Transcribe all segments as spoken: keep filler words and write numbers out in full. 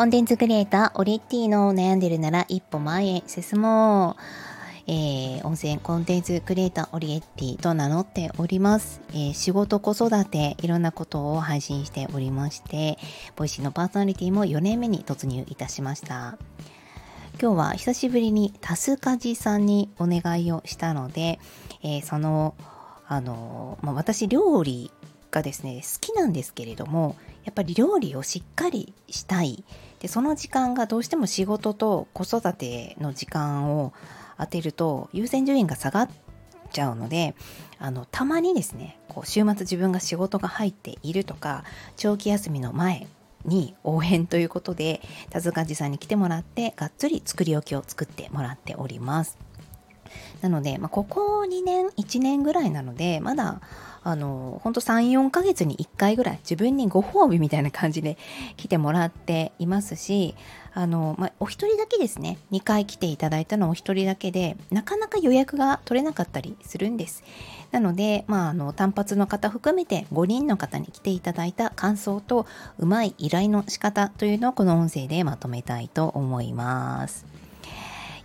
コンテンツクリエイターオリッティの悩んでるなら一歩前へ進もう、えー、音声コンテンツクリエイターオリッティと名乗っております、えー、仕事子育ていろんなことを配信しておりまして、ボイシーのパーソナリティもよねんめに突入いたしました。今日は久しぶりにタスカジさんにお願いをしたので、えー、そのあの、まあ、私料理がですね好きなんですけれども、やっぱり料理をしっかりしたい。で、その時間がどうしても仕事と子育ての時間を当てると優先順位が下がっちゃうので、あのたまにですねこう週末自分が仕事が入っているとか長期休みの前に応援ということで田塚さんに来てもらってがっつり作り置きを作ってもらっております。なので、まあ、ここにねんいちねんぐらいなのでまだあのほんとさん、よんかげつにいっかいぐらい自分にご褒美みたいな感じで来てもらっていますし、あの、まあ、お一人だけですねにかい来ていただいたのはお一人だけでなかなか予約が取れなかったりするんです。なので、まあ、あの単発の方含めてごにんの方に来ていただいた感想とうまい依頼の仕方というのをこの音声でまとめたいと思います。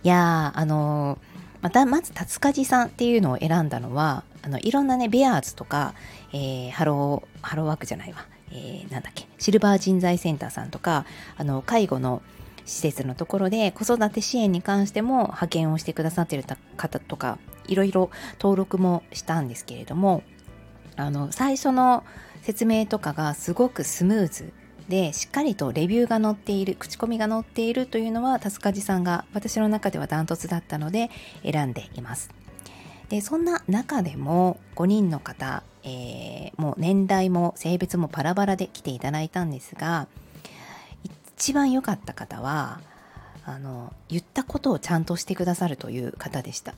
いやーあのーまたまずタツカジさんっていうのを選んだのはあのいろんなねベアーズとか、えー、ハローハローワークじゃないわ、えー、なんだっけシルバー人材センターさんとかあの介護の施設のところで子育て支援に関しても派遣をしてくださっている方とかいろいろ登録もしたんですけれども、あの最初の説明とかがすごくスムーズでしっかりとレビューが載っている口コミが載っているというのはタスカジさんが私の中ではダントツだったので選んでいます。でそんな中でもごにんの方、えー、もう年代も性別もバラバラで来ていただいたんですが、一番良かった方はあの言ったことをちゃんとしてくださるという方でした。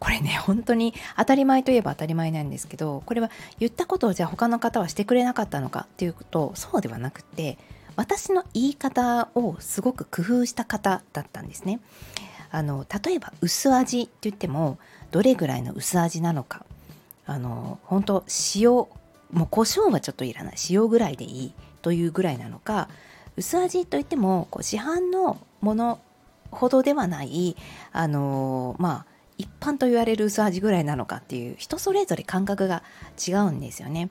これね本当に当たり前といえば当たり前なんですけど、これは言ったことをじゃあ他の方はしてくれなかったのかっていうとそうではなくて、私の言い方をすごく工夫した方だったんですね。あの例えば薄味って言ってもどれぐらいの薄味なのか、あの本当塩もう胡椒はちょっといらない塩ぐらいでいいというぐらいなのか、薄味といってもこう市販のものほどではないあのまあ一般と言われる薄味ぐらいなのかっていう人それぞれ感覚が違うんですよね。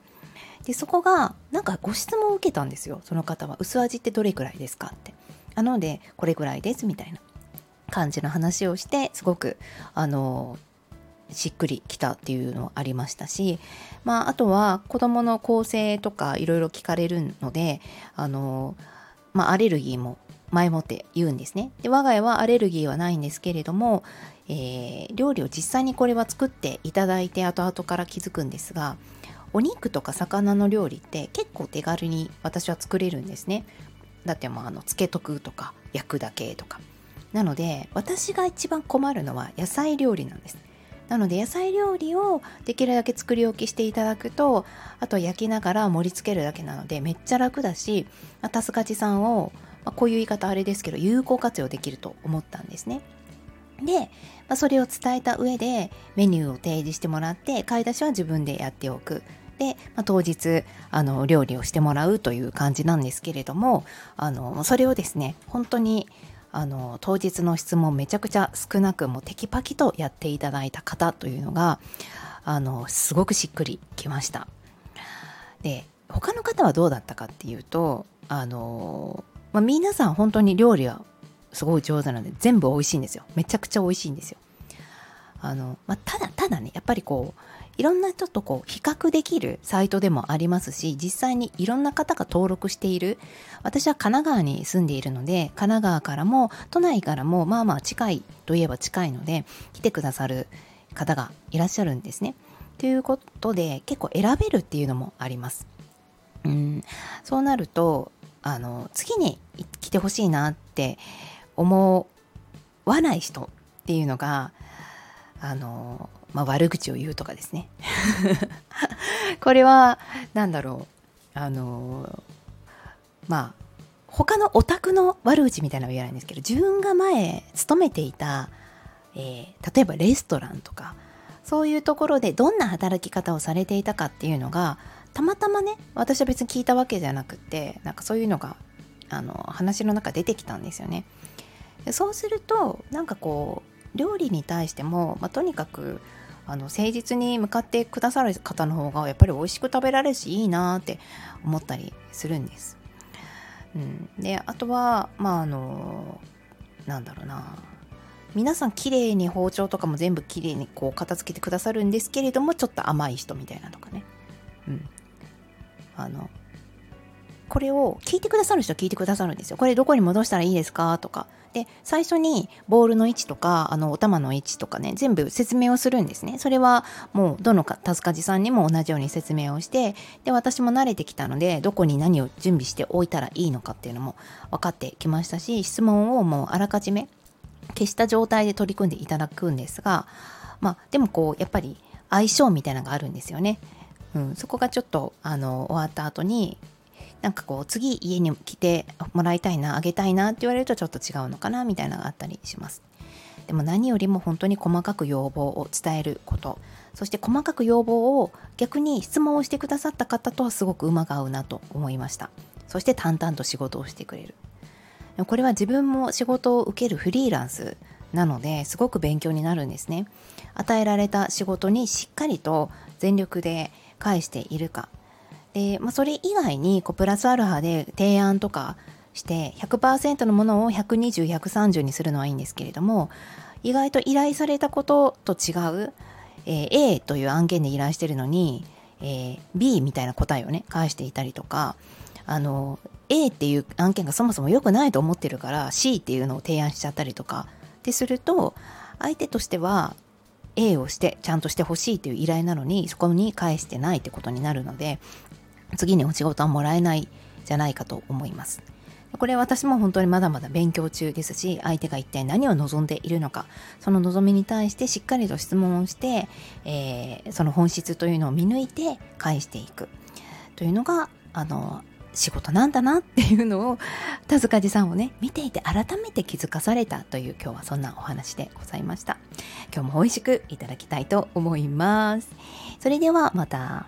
でそこがなんかご質問を受けたんですよ。その方は薄味ってどれくらいですかって、なのでこれくらいですみたいな感じの話をして、すごくあのしっくりきたっていうのありましたし、まあ、あとは子どもの構成とかいろいろ聞かれるのであの、まあ、アレルギーも前もって言うんですね。で我が家はアレルギーはないんですけれども、えー、料理を実際にこれは作っていただいて後々から気づくんですが、お肉とか魚の料理って結構手軽に私は作れるんですね。だってもうあの漬けとくとか焼くだけとかなので、私が一番困るのは野菜料理なんです。なので野菜料理をできるだけ作り置きしていただくと、あと焼きながら盛り付けるだけなのでめっちゃ楽だし、タスカジさんをまあ、こういう言い方あれですけど有効活用できると思ったんですね。で、まあ、それを伝えた上でメニューを提示してもらって、買い出しは自分でやっておく。で、まあ、当日あの料理をしてもらうという感じなんですけれども、あのそれをですね本当にあの当日の質問めちゃくちゃ少なくもうテキパキとやっていただいた方というのがあのすごくしっくりきました。で他の方はどうだったかっていうと、あのまあ、皆さん本当に料理はすごい上手なので全部美味しいんですよ。めちゃくちゃ美味しいんですよ。あの、まあ、ただただねやっぱりこういろんなちょっとこう比較できるサイトでもありますし、実際にいろんな方が登録している、私は神奈川に住んでいるので神奈川からも都内からもまあまあ近いといえば近いので来てくださる方がいらっしゃるんですね。ということで結構選べるっていうのもあります。うん、そうなるとあの次に来てほしいなって思わない人っていうのがあの、まあ、悪口を言うとかですねこれはなんだろうあのまあ他のオタクの悪口みたいなのは言えないんですけど、自分が前勤めていた、えー、例えばレストランとかそういうところでどんな働き方をされていたかっていうのがたまたまね私は別に聞いたわけじゃなくて、なんかそういうのがあの話の中出てきたんですよね。でそうするとなんかこう料理に対しても、まあ、とにかくあの誠実に向かってくださる方の方がやっぱり美味しく食べられるしいいなって思ったりするんです、うん、であとはまああのなんだろうな皆さん綺麗に包丁とかも全部綺麗にこう片付けてくださるんですけれどもちょっと甘い人みたいなとかね、うん、あのこれを聞いてくださる人は聞いてくださるんですよ。これどこに戻したらいいですかとかで最初にボールの位置とかあのお玉の位置とかね全部説明をするんですね。それはもうどのタスカジさんにも同じように説明をしてで私も慣れてきたのでどこに何を準備しておいたらいいのかっていうのも分かってきましたし質問をもうあらかじめ消した状態で取り組んでいただくんですが、まあ、でもこうやっぱり相性みたいなのがあるんですよね、うん、そこがちょっとあの終わった後になんかこう次家に来てもらいたいなあげたいなって言われるとちょっと違うのかなみたいなのがあったりします。でも何よりも本当に細かく要望を伝えること、そして細かく要望を逆に質問をしてくださった方とはすごく馬が合うなと思いました。そして淡々と仕事をしてくれる、これは自分も仕事を受けるフリーランスなのですごく勉強になるんですね。与えられた仕事にしっかりと全力で返しているかで、まあ、それ以外にこうプラスアルファで提案とかして ひゃくパーセント のものをひゃくにじゅう、ひゃくさんじゅうにするのはいいんですけれども意外と依頼されたことと違う、えー、A という案件で依頼してるのに、えー、B みたいな答えをね返していたりとかあの A っていう案件がそもそも良くないと思ってるから C っていうのを提案しちゃったりとかってすると相手としては A をしてちゃんとしてほしいという依頼なのにそこに返してないってことになるので次にお仕事はもらえないじゃないかと思います。これ私も本当にまだまだ勉強中ですし相手が一体何を望んでいるのかその望みに対してしっかりと質問をして、えー、その本質というのを見抜いて返していくというのがあの仕事なんだなっていうのを田塚地さんをね見ていて改めて気づかされたという今日はそんなお話でございました。今日も美味しくいただきたいと思います。それではまた。